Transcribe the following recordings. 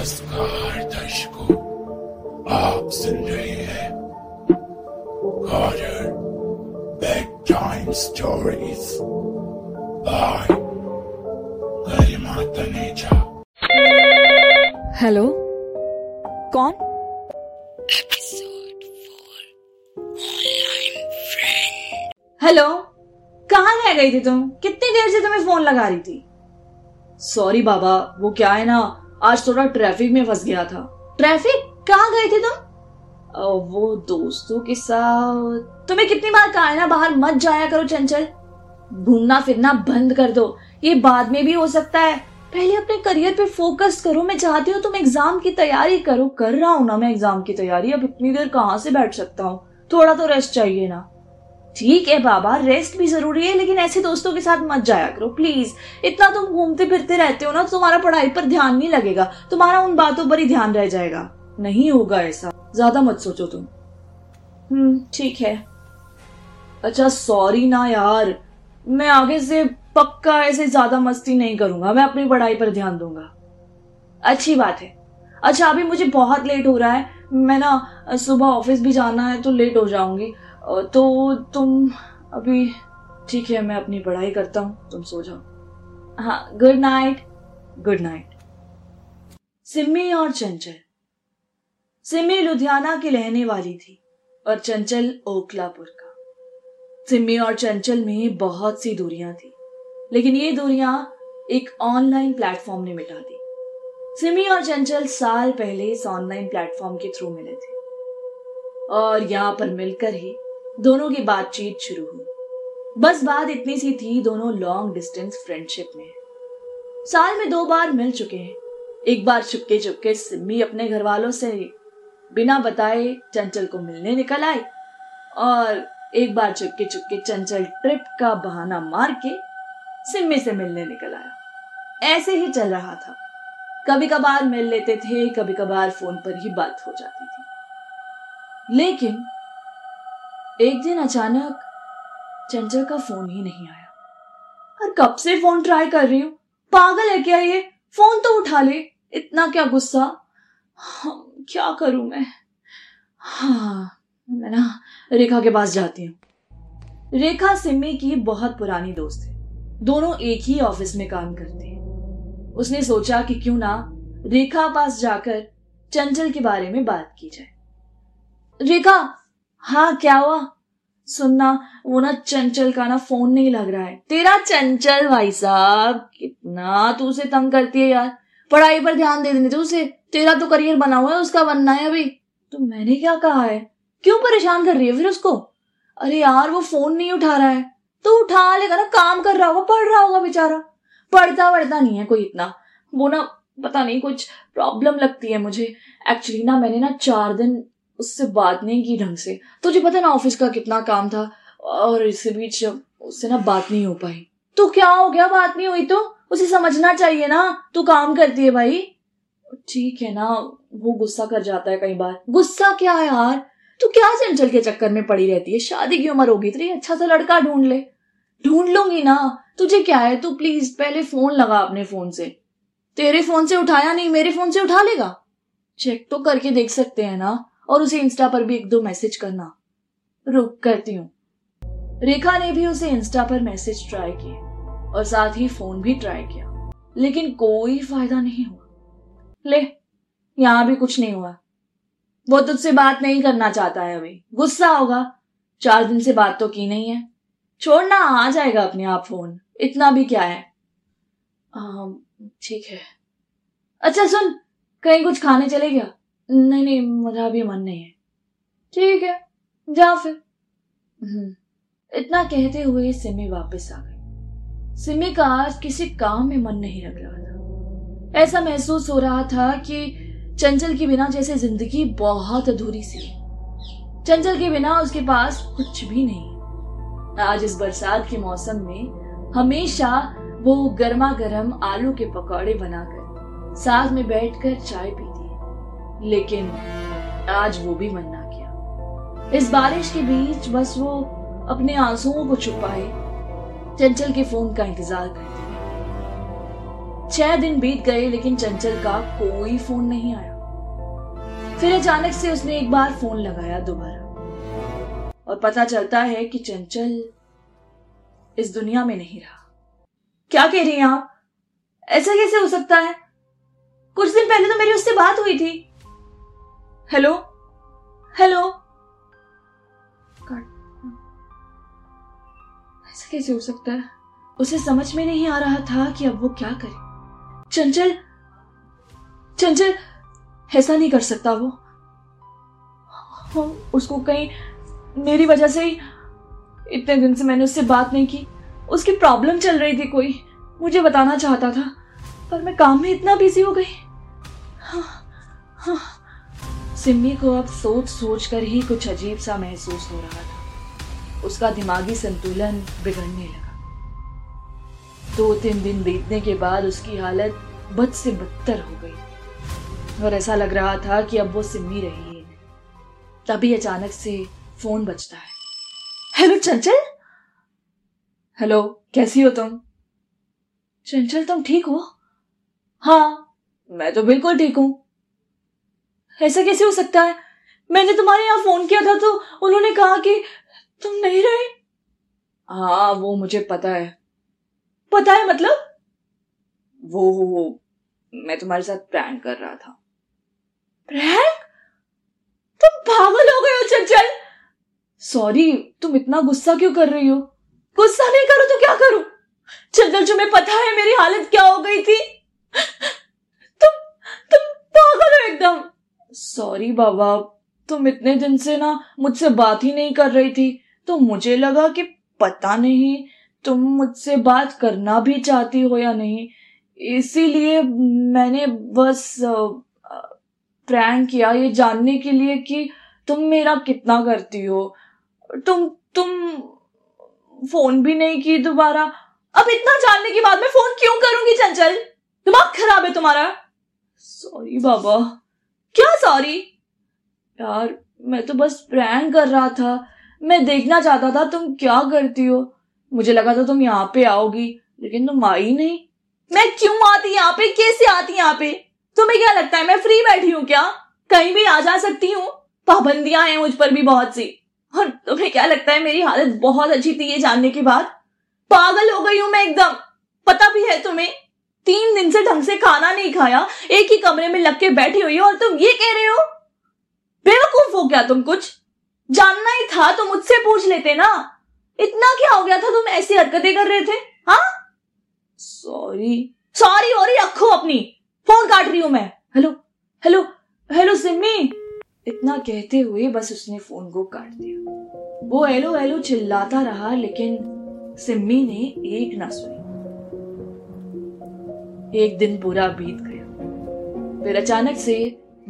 नमस्कार दर्शकों, आप सुन रहे हैं corner bedtime stories by Garima Taneja. Hello, कौन? Episode 4 online friend. हेलो, कहाँ रह गई थी तुम? कितनी देर से तुम्हें फोन लगा रही थी। सॉरी बाबा, वो क्या है ना, आज थोड़ा ट्रैफिक में फंस गया था। ट्रैफिक? कहाँ गए थे तुम? वो दोस्तों के साथ। तुम्हें कितनी बार कहा है ना, बाहर मत जाया करो चंचल। घूमना फिरना बंद कर दो, ये बाद में भी हो सकता है, पहले अपने करियर पे फोकस करो। मैं चाहती हूँ तुम एग्जाम की तैयारी करो। कर रहा हूँ ना मैं एग्जाम की तैयारी, अब इतनी देर कहाँ से बैठ सकता हूँ, थोड़ा तो रेस्ट चाहिए ना। ठीक है बाबा, रेस्ट भी जरूरी है, लेकिन ऐसे दोस्तों के साथ मत जाया करो प्लीज। इतना तुम घूमते फिरते रहते हो ना, तुम्हारा पढ़ाई पर ध्यान नहीं लगेगा, तुम्हारा उन बातों पर ही ध्यान रह जाएगा। नहीं होगा ऐसा, ज्यादा मत सोचो तुम। ठीक है। अच्छा सॉरी ना यार, मैं आगे से पक्का ऐसे ज्यादा मस्ती नहीं करूंगा, मैं अपनी पढ़ाई पर ध्यान दूंगा। अच्छी बात है। अच्छा अभी मुझे बहुत लेट हो रहा है, मैं ना सुबह ऑफिस भी जाना है तो लेट हो जाऊंगी, तो तुम अभी ठीक है, मैं अपनी पढ़ाई करता हूँ, तुम सो जाओ। हाँ, good night. Good night. Simmi और चंचल। सिम्मी लुधियाना की रहने वाली थी और चंचल ओखलापुर का। सिम्मी और चंचल में बहुत सी दूरियां थी, लेकिन ये दूरियां एक ऑनलाइन प्लेटफॉर्म ने मिटा दी। सिम्मी और चंचल साल पहले इस ऑनलाइन प्लेटफॉर्म के थ्रू मिले थे और यहाँ पर मिलकर ही दोनों की बातचीत शुरू हुई। बस बात इतनी सी थी, दोनों लॉन्ग डिस्टेंस फ्रेंडशिप में साल में 2 बार मिल चुके हैं। एक बार चुपके चुपके सिम्मी अपने घर वालों से बिना बताए चंचल को मिलने निकल आई और एक बार चुपके चुपके चंचल ट्रिप का बहाना मार के सिम्मी से मिलने निकल आया। ऐसे ही चल रहा था, कभी कभार मिल लेते थे, कभी कभार फोन पर ही बात हो जाती थी। लेकिन एक दिन अचानक चंचल का फोन ही नहीं आया। और कब से फोन ट्राई कर रही हूँ, पागल है क्या ये, फोन तो उठा ले, इतना क्या गुस्सा। क्या करूं मैं। हाँ, मैं ना रेखा के पास जाती हूँ। रेखा सिम्मी की बहुत पुरानी दोस्त है, दोनों एक ही ऑफिस में काम करते हैं। उसने सोचा कि क्यों ना रेखा पास जाकर चंचल के बारे में बात की जाए। रेखा। हाँ क्या हुआ? सुनना, वो ना चंचल का ना फोन नहीं लग रहा है। तेरा चंचल भाई साहब, कितना तू उसे तंग करती है यार, पढ़ाई पर ध्यान दे देने दे उसे, तेरा तो करियर बना हुआ है, उसका बनना है अभी। तो मैंने क्या कहा है, क्यों परेशान कर रही है फिर उसको? अरे यार वो फोन नहीं उठा रहा है तो उठा लेगा ना, काम कर रहा होगा, पढ़ रहा होगा बेचारा। पढ़ता वढ़ता नहीं है कोई इतना, वो ना पता नहीं कुछ प्रॉब्लम लगती है मुझे। एक्चुअली ना मैंने ना 4 दिन उससे बात नहीं की ढंग से, तुझे पता ना ऑफिस का कितना काम था, और इस बीच उससे ना बात नहीं हो पाई। तो क्या हो गया, बात नहीं हुई तो उसे समझना चाहिए ना, तू काम करती है भाई। ठीक है ना, वो गुस्सा कर जाता है कई बार। गुस्सा क्या है यार, तू क्या चंचल के चक्कर में पड़ी रहती है, शादी की उम्र होगी तेरी, अच्छा सा लड़का ढूंढ ले। ढूंढ लूंगी ना, तुझे क्या है, तू प्लीज पहले फोन लगा अपने फोन से। तेरे फोन से उठाया नहीं, मेरे फोन से उठा लेगा, चेक तो करके देख सकते हैं ना। और उसे इंस्टा पर भी 1-2 मैसेज करना। रुक करती हूँ। रेखा ने भी उसे इंस्टा पर मैसेज ट्राई किए और साथ ही फोन भी ट्राई किया, लेकिन कोई फायदा नहीं हुआ। ले यहाँ भी कुछ नहीं हुआ, वो तुझसे बात नहीं करना चाहता है अभी, गुस्सा होगा, 4 दिन से बात तो की नहीं है। छोड़ना, आ जाएगा अपने आप फोन, इतना भी क्या है। ठीक है। अच्छा सुन, कहीं कुछ खाने चले गया? नहीं, मेरा अभी मन नहीं है। ठीक है जा फिर। इतना कहते हुए सिम्मी वापस आ गई। सिम्मी का आज किसी काम में मन नहीं लग रहा था। ऐसा महसूस हो रहा था कि चंचल के बिना जैसे जिंदगी बहुत अधूरी सी है, चंचल के बिना उसके पास कुछ भी नहीं। आज इस बरसात के मौसम में हमेशा वो गर्मा गर्म आलू के पकौड़े बनाकर साथ में बैठकर चाय पीती, लेकिन आज वो भी मन ना किया। इस बारिश के बीच बस वो अपने आंसुओं को छुपाए चंचल के फोन का इंतजार करती रही। 6 दिन बीत गए लेकिन चंचल का कोई फोन नहीं आया। फिर अचानक से उसने एक बार फोन लगाया दोबारा और पता चलता है कि चंचल इस दुनिया में नहीं रहा। क्या कह रही हैं आप? ऐसा कैसे हो सकता है? कुछ दिन पहले तो मेरी उससे बात हुई थी। हेलो हेलो, ऐसा कैसे हो सकता है? उसे समझ में नहीं आ रहा था कि अब वो क्या करे। चंचल चंचल ऐसा नहीं कर सकता। वो उसको कहीं मेरी वजह से ही, इतने दिन से मैंने उससे बात नहीं की, उसकी प्रॉब्लम चल रही थी कोई, मुझे बताना चाहता था पर मैं काम में इतना बिजी हो गई। हाँ। सिम्मी को अब सोच सोच कर ही कुछ अजीब सा महसूस हो रहा था। उसका दिमागी संतुलन बिगड़ने लगा। 2-3 दिन बीतने के बाद उसकी हालत बद से बदतर हो गई और ऐसा लग रहा था कि अब वो सिम्मी रही है। तभी अचानक से फोन बजता है। हेलो चंचल। हेलो, कैसी हो तुम? चंचल, तुम ठीक हो? हाँ, मैं तो बिल्कुल ठीक हूं। ऐसा कैसे हो सकता है? मैंने तुम्हारे यहाँ फोन किया था तो उन्होंने कहा कि तुम नहीं रहे। हाँ, वो मुझे पता है। पता है मतलब? वो मैं तुम्हारे साथ प्रैंक कर रहा था। प्रैंक? तुम पागल हो गए हो चंचल। सॉरी, तुम इतना गुस्सा क्यों कर रही हो? गुस्सा नहीं करो तो क्या करूं? चंचल, तुम्हें पता है मेरी हालत क्या हो गई थी। तुम पागल हो एकदम। सॉरी बाबा, तुम इतने दिन से ना मुझसे बात ही नहीं कर रही थी तो मुझे लगा कि पता नहीं तुम मुझसे बात करना भी चाहती हो या नहीं, इसीलिए मैंने बस प्रैंक किया ये जानने के लिए कि तुम मेरा कितना करती हो। तुम फोन भी नहीं की दोबारा। अब इतना जानने के बाद मैं फोन क्यों करूंगी चंचल? दिमाग खराब है तुम्हारा। सॉरी बाबा। क्या सॉरी? यार, मैं तो बस प्रैंक कर रहा था। मैं देखना चाहता था तुम क्या करती हो। मुझे लगा था तुम यहाँ पे आओगी लेकिन तुम आई नहीं। मैं क्यों आती यहाँ पे? कैसे आती यहाँ पे? तुम्हें क्या लगता है मैं फ्री बैठी हूँ क्या? कहीं भी आ जा सकती हूँ। पाबंदियां हैं मुझ पर भी बहुत सी। और तुम्हें क्या लगता है मेरी हालत बहुत अच्छी थी ये जानने के बाद? पागल हो गई हूं मैं एकदम। पता भी है तुम्हें, 3 दिन से ढंग से खाना नहीं खाया, एक ही कमरे में लग के बैठी हुई हो और तुम ये कह रहे हो? बेवकूफ हो क्या तुम? कुछ जानना ही था तो मुझसे पूछ लेते ना। इतना क्या हो गया था तुम ऐसी हरकतें कर रहे थे? हाँ, सॉरी सॉरी और रखो अपनी। फोन काट रही हूं मैं। हेलो हेलो हेलो सिम्मी, इतना कहते हुए बस उसने फोन को काट दिया। वो एलो एलो चिल्लाता रहा लेकिन सिम्मी ने एक ना सुनी। एक दिन पूरा बीत गया। फिर अचानक से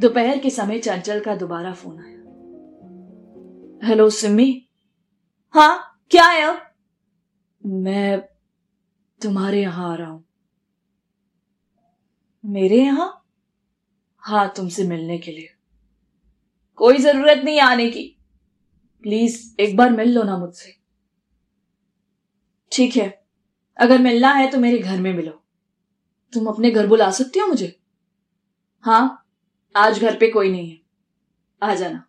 दोपहर के समय चंचल का दोबारा फोन आया। हेलो सिम्मी। हाँ, क्या है? अब मैं तुम्हारे यहां आ रहा हूं। मेरे यहां? हाँ, तुमसे मिलने के लिए। कोई जरूरत नहीं आने की, प्लीज एक बार मिल लो ना मुझसे। ठीक है, अगर मिलना है तो मेरे घर में मिलो। तुम अपने घर बुला सकती हो मुझे? हाँ, आज घर पे कोई नहीं है, आ जाना।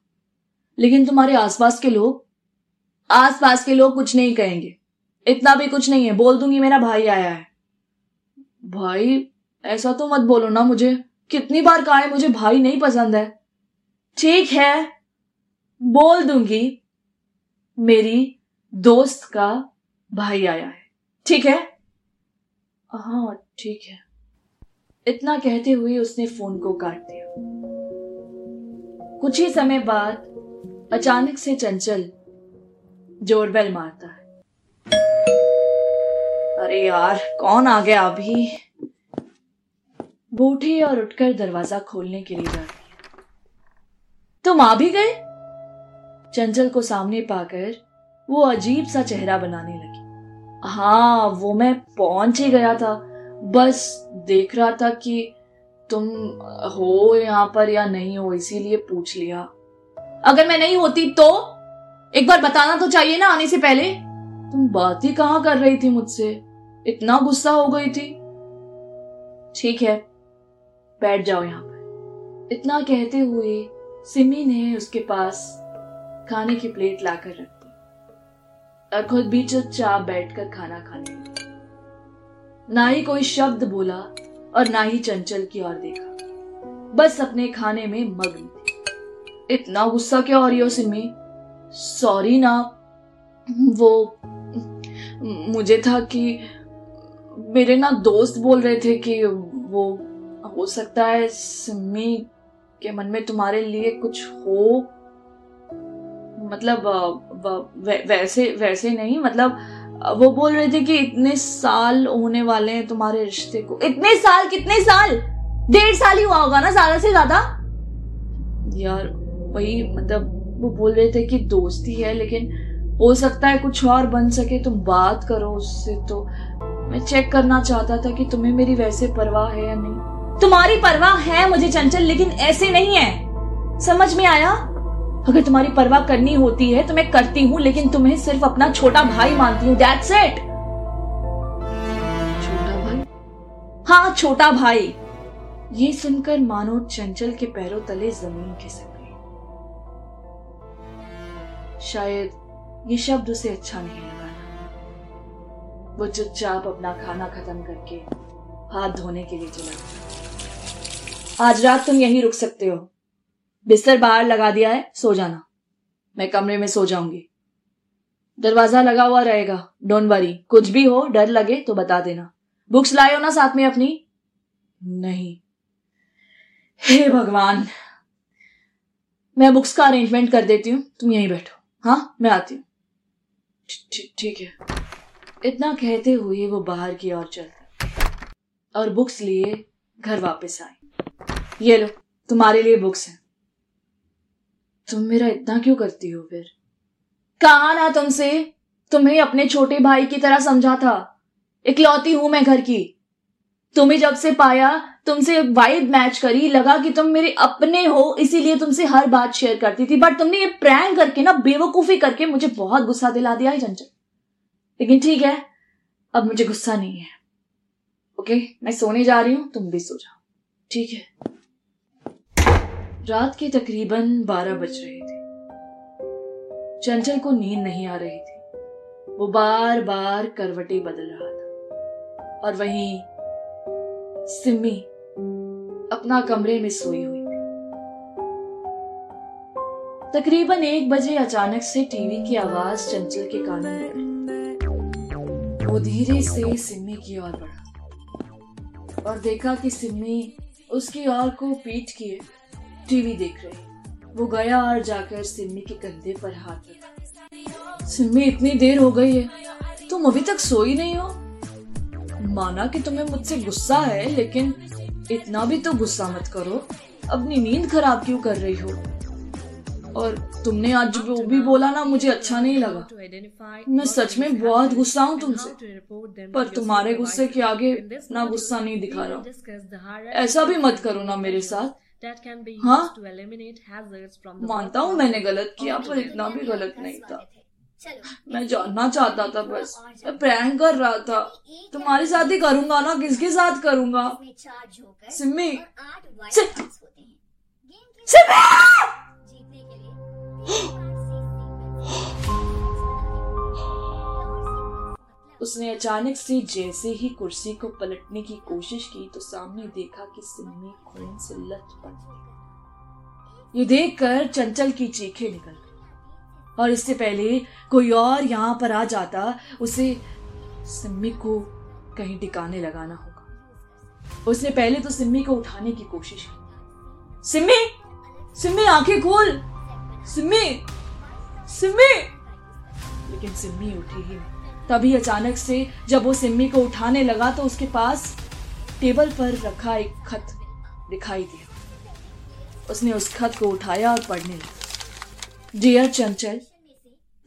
लेकिन तुम्हारे आसपास के लोग कुछ नहीं कहेंगे। इतना भी कुछ नहीं है, बोल दूंगी मेरा भाई आया है। भाई, ऐसा तो मत बोलो ना मुझे। कितनी बार कहा है मुझे भाई नहीं पसंद है। ठीक है, बोल दूंगी मेरी दोस्त का भाई आया है। ठीक है? हाँ ठीक है। इतना कहते हुए उसने फोन को काट दिया। कुछ ही समय बाद अचानक से चंचल जोरबेल मारता है। अरे यार, कौन आ गया अभी? वो उठी और उठकर दरवाजा खोलने के लिए जाती। तुम आ भी गए? चंचल को सामने पाकर वो अजीब सा चेहरा बनाने लगी। हाँ, वो मैं पहुंच ही गया था, बस देख रहा था कि तुम हो यहाँ पर या नहीं हो, इसीलिए पूछ लिया। अगर मैं नहीं होती तो एक बार बताना तो चाहिए ना आने से पहले। तुम बात ही कहाँ कर रही थी मुझसे? इतना गुस्सा हो गई थी। ठीक है, बैठ जाओ यहाँ पर। इतना कहते हुए सिमी ने उसके पास खाने की प्लेट लाकर रख दी और खुद भी चुपचाप बैठकर खाना खाने लगी। ना ही कोई शब्द बोला और ना ही चंचल की ओर देखा, बस अपने खाने में मगन थी। इतना गुस्सा क्यों हो रही हो सिमी? सॉरी ना, वो मुझे था कि मेरे ना दोस्त बोल रहे थे कि वो हो सकता है सिमी के मन में तुम्हारे लिए कुछ हो, मतलब वैसे नहीं, मतलब वो बोल रहे थे कि इतने साल होने वाले हैं तुम्हारे रिश्ते को। इतने साल? कितने साल? 1.5 साल ही हुआ होगा ना ज्यादा से ज्यादा। यार वही, मतलब वो बोल रहे थे कि दोस्ती है लेकिन हो सकता है कुछ और बन सके, तुम बात करो उससे। तो मैं चेक करना चाहता था कि तुम्हें मेरी वैसे परवाह है या नहीं। तुम्हारी परवाह है मुझे चंचल, लेकिन ऐसे नहीं है, समझ में आया? अगर तुम्हारी परवाह करनी होती है तो मैं करती हूँ, लेकिन तुम्हें सिर्फ अपना छोटा भाई मानती हूँ, दैट्स इट। छोटा भाई? हाँ, छोटा भाई। ये सुनकर मानो चंचल के पैरों तले जमीन खिसक गई। शायद ये शब्द उसे अच्छा नहीं लगा। वो चुपचाप अपना खाना खत्म करके हाथ धोने के लिए चला गया। आज रात तुम यहीं रुक सकते हो, बिस्तर बाहर लगा दिया है, सो जाना। मैं कमरे में सो जाऊंगी, दरवाजा लगा हुआ रहेगा, डोंट वरी। कुछ भी हो, डर लगे तो बता देना। बुक्स लाए हो ना साथ में अपनी? नहीं। हे भगवान, मैं बुक्स का अरेंजमेंट कर देती हूँ, तुम यहीं बैठो। हाँ, मैं आती हूँ। ठीक है। इतना कहते हुए वो बाहर की ओर चल गई और बुक्स लिए घर वापस आई। ये लो, तुम्हारे लिए बुक्स हैं। तुम मेरा इतना क्यों करती हो फिर? कहा ना तुमसे, तुम्हें अपने छोटे भाई की तरह समझा था। इकलौती हूं मैं घर की। तुम्हें जब से पाया, तुमसे वाइब मैच करी, लगा कि तुम मेरे अपने हो, इसीलिए तुमसे हर बात शेयर करती थी। बट तुमने ये प्रैंक करके ना, बेवकूफी करके मुझे बहुत गुस्सा दिला दिया है चंचल। लेकिन ठीक है, अब मुझे गुस्सा नहीं है। ओके, मैं सोने जा रही हूं, तुम भी सो जाओ। ठीक है। रात के तकरीबन 12 बज रहे थे। चंचल को नींद नहीं आ रही थी। वो बार बार करवटें बदल रहा था और वहीं सिम्मी अपना कमरे में सोई हुई थी। तकरीबन 1 बजे अचानक से टीवी की आवाज चंचल के कानों में आई। वो धीरे से सिम्मी की ओर बढ़ा और देखा कि सिम्मी उसकी ओर को पीट किए टीवी देख रही। वो गया और जाकर सिम्मी के कंधे पर हाथ रखा। सिम्मी, इतनी देर हो गई है, तुम अभी तक सोई नहीं हो। माना कि तुम्हें मुझसे गुस्सा है, लेकिन इतना भी तो गुस्सा मत करो। अपनी नींद खराब क्यों कर रही हो? और तुमने आज जो भी बोला ना, मुझे अच्छा नहीं लगा। मैं सच में बहुत गुस्सा हूँ तुमसे, पर तुम्हारे गुस्से के आगे ना गुस्सा नहीं दिखा रहा हूँ। ऐसा भी मत करो ना मेरे साथ। हाँ, मानता हूँ मैंने गलत किया, पर इतना भी गलत नहीं था। मैं जानना चाहता था, बस मैं प्रैंक कर रहा था। तुम्हारे साथ ही करूंगा ना, किसके साथ करूंगा? सिम्मी, उसने अचानक से जैसे ही कुर्सी को पलटने की कोशिश की तो सामने देखा कि सिम्मी खून से लथपथ है। ये देखकर चंचल की चीखें निकल गई और इससे पहले कोई और यहाँ पर आ जाता, उसे सिम्मी को कहीं ठिकाने लगाना होगा। उसने पहले तो सिम्मी को उठाने की कोशिश की। सिम्मी, सिम्मी, आंखें खोल। सिम्मी, सिम्मी। लेकिन सिम्मी उठी ही नहीं। तभी अचानक से जब वो सिम्मी को उठाने लगा तो उसके पास टेबल पर रखा एक खत दिखाई दिया। उसने उस खत को उठाया और पढ़ने लगा। डियर चंचल,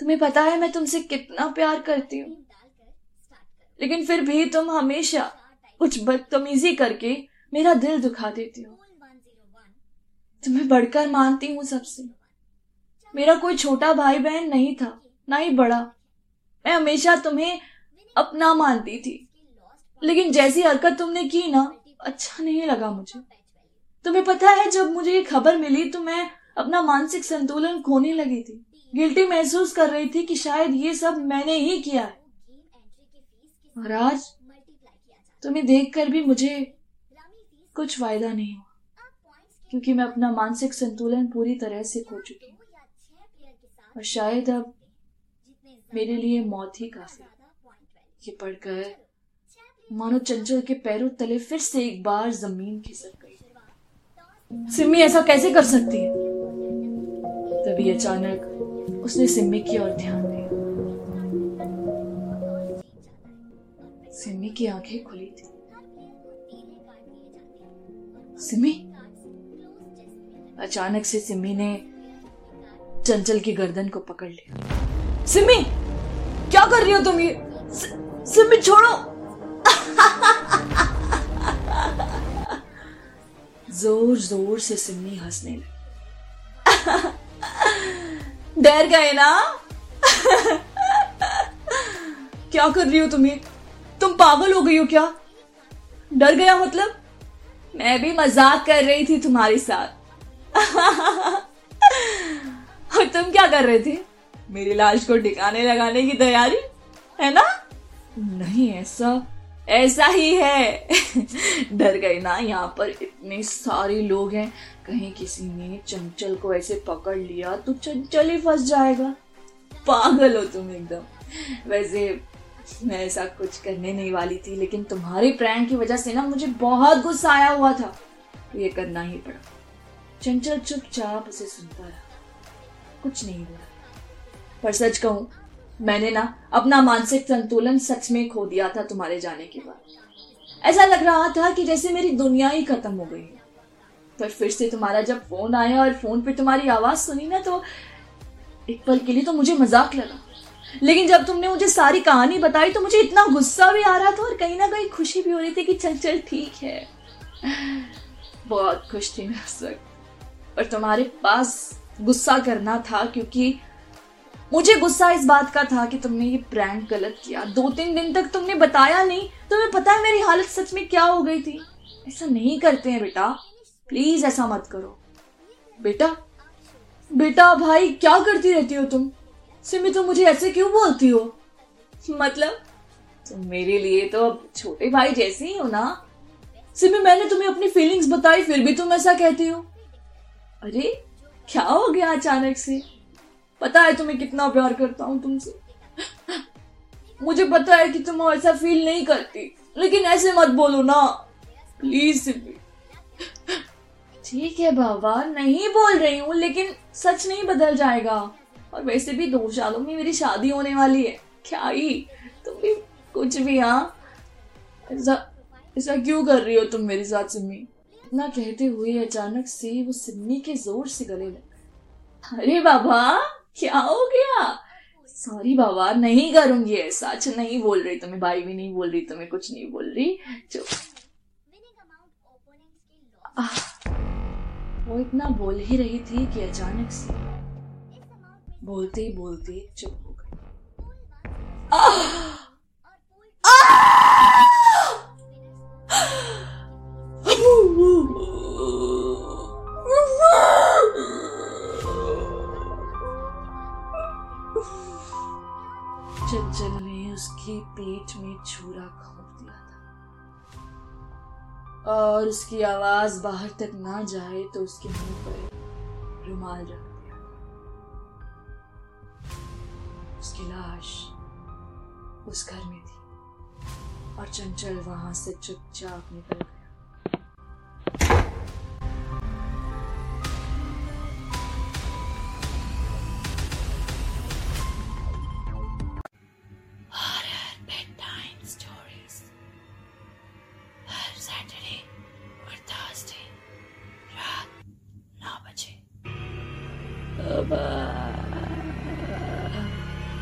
तुम्हें पता है मैं तुमसे कितना प्यार करती हूँ, लेकिन फिर भी तुम हमेशा कुछ बदतमीजी करके मेरा दिल दुखा देती हो। तुम्हें बढ़कर मानती हूँ सबसे। मेरा कोई छोटा भाई बहन नहीं था, ना ही बड़ा। मैं हमेशा तुम्हें अपना मानती थी, लेकिन जैसी हरकत तुमने की ना, अच्छा नहीं लगा मुझे। तुम्हें पता है जब मुझे ये खबर मिली तो मैं अपना मानसिक संतुलन खोने लगी थी। गिल्टी महसूस कर रही थी कि शायद ये सब मैंने ही किया है। और आज तुम्हें देखकर भी मुझे कुछ फायदा नहीं हुआ क्योंकि मैं अपना मानसिक संतुलन पूरी तरह से खो चुकी हूँ। और शायद अब मेरे लिए मौत ही काफी। ये पढ़कर मानो चंचल के पैरों तले फिर से एक बार जमीन खिसक गई। सिम्मी ऐसा कैसे कर सकती है? तभी अचानक उसने सिम्मी की ओर ध्यान दिया। सिम्मी की आंखें खुली थी। सिम्मी? अचानक से सिम्मी ने चंचल की गर्दन को पकड़ लिया। सिम्मी क्या कर रही हो तुम? ये सिम्मी छोड़ो। जोर जोर से सिम्मी हंसने लगी। डर गए ना? क्या कर रही हो तुम? ये तुम पागल हो गई हो क्या? डर गया मतलब? मैं भी मजाक कर रही थी तुम्हारे साथ। और तुम क्या कर रहे थे? मेरी लाश को ठिकाने लगाने की तैयारी, है ना? नहीं, ऐसा ही है। डर गई ना? यहाँ पर इतने सारे लोग हैं, कहीं किसी ने चंचल को ऐसे पकड़ लिया तो चंचल ही फंस जाएगा। पागल हो तुम एकदम। वैसे मैं ऐसा कुछ करने नहीं वाली थी, लेकिन तुम्हारे प्रैंक की वजह से ना मुझे बहुत गुस्सा आया हुआ था, ये करना ही पड़ा। चंचल चुपचाप उसे सुनता रहा, कुछ नहीं बोला। पर सच कहूं, मैंने ना अपना मानसिक संतुलन सच में खो दिया था तुम्हारे जाने के बाद। ऐसा लग रहा था कि जैसे मेरी दुनिया ही खत्म हो गई। पर फिर से तुम्हारा जब फोन आया और फोन पे तुम्हारी आवाज सुनी ना, तो एक पल के लिए तो मुझे मजाक लगा, लेकिन जब तुमने मुझे सारी कहानी बताई तो मुझे इतना गुस्सा भी आ रहा था और कहीं ना कहीं खुशी भी हो रही थी कि चंचल ठीक है। बहुत खुश थी मैं उस वक्त। पर तुम्हारे पास गुस्सा करना था क्योंकि मुझे गुस्सा इस बात का था कि तुमने ये प्रैंक गलत किया। 2-3 दिन तक तुमने बताया नहीं। तुम्हें पता है मेरी हालत सच में क्या हो गई थी। ऐसा नहीं करते हैं बेटा, प्लीज ऐसा मत करो। बेटा भाई क्या करती रहती हो तुम? सिम्मी तुम मुझे ऐसे क्यों बोलती हो? मतलब तुम मेरे लिए तो अब छोटे भाई जैसे ही हो ना। सिम्मी मैंने तुम्हें अपनी फीलिंग्स बताई फिर भी तुम ऐसा कहती हो। अरे क्या हो गया अचानक से? पता है तुम्हें कितना प्यार करता हूँ तुमसे। मुझे पता है कि तुम ऐसा फील नहीं करती, लेकिन ऐसे मत बोलो ना प्लीज सिम्मी। ठीक है बाबा, नहीं बोल रही हूँ, लेकिन सच नहीं बदल जाएगा। और वैसे भी 2 सालों में मेरी शादी होने वाली है। क्या ही तुम भी कुछ भी। हाँ, ऐसा क्यों कर रही हो तुम मेरे साथ सिम्मी? इतना कहते हुए अचानक से वो सिम्मी के जोर से गले लग। अरे बाबा क्या हो गया? सॉरी बाबा, नहीं करूंगी ऐसा। अच्छा नहीं बोल रही तुम्हें, भाई भी नहीं बोल रही तुम्हें, कुछ नहीं बोल रही। वो इतना बोल ही रही थी कि अचानक से बोलते चुप हो गई। चंचल ने उसकी पीठ में छुरा घोंप दिया था और उसकी आवाज बाहर तक ना जाए तो उसके मुंह पर रुमाल रख दिया था। उसकी लाश उस घर में थी और चंचल वहां से चुपचाप निकल गया।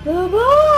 Bye-bye.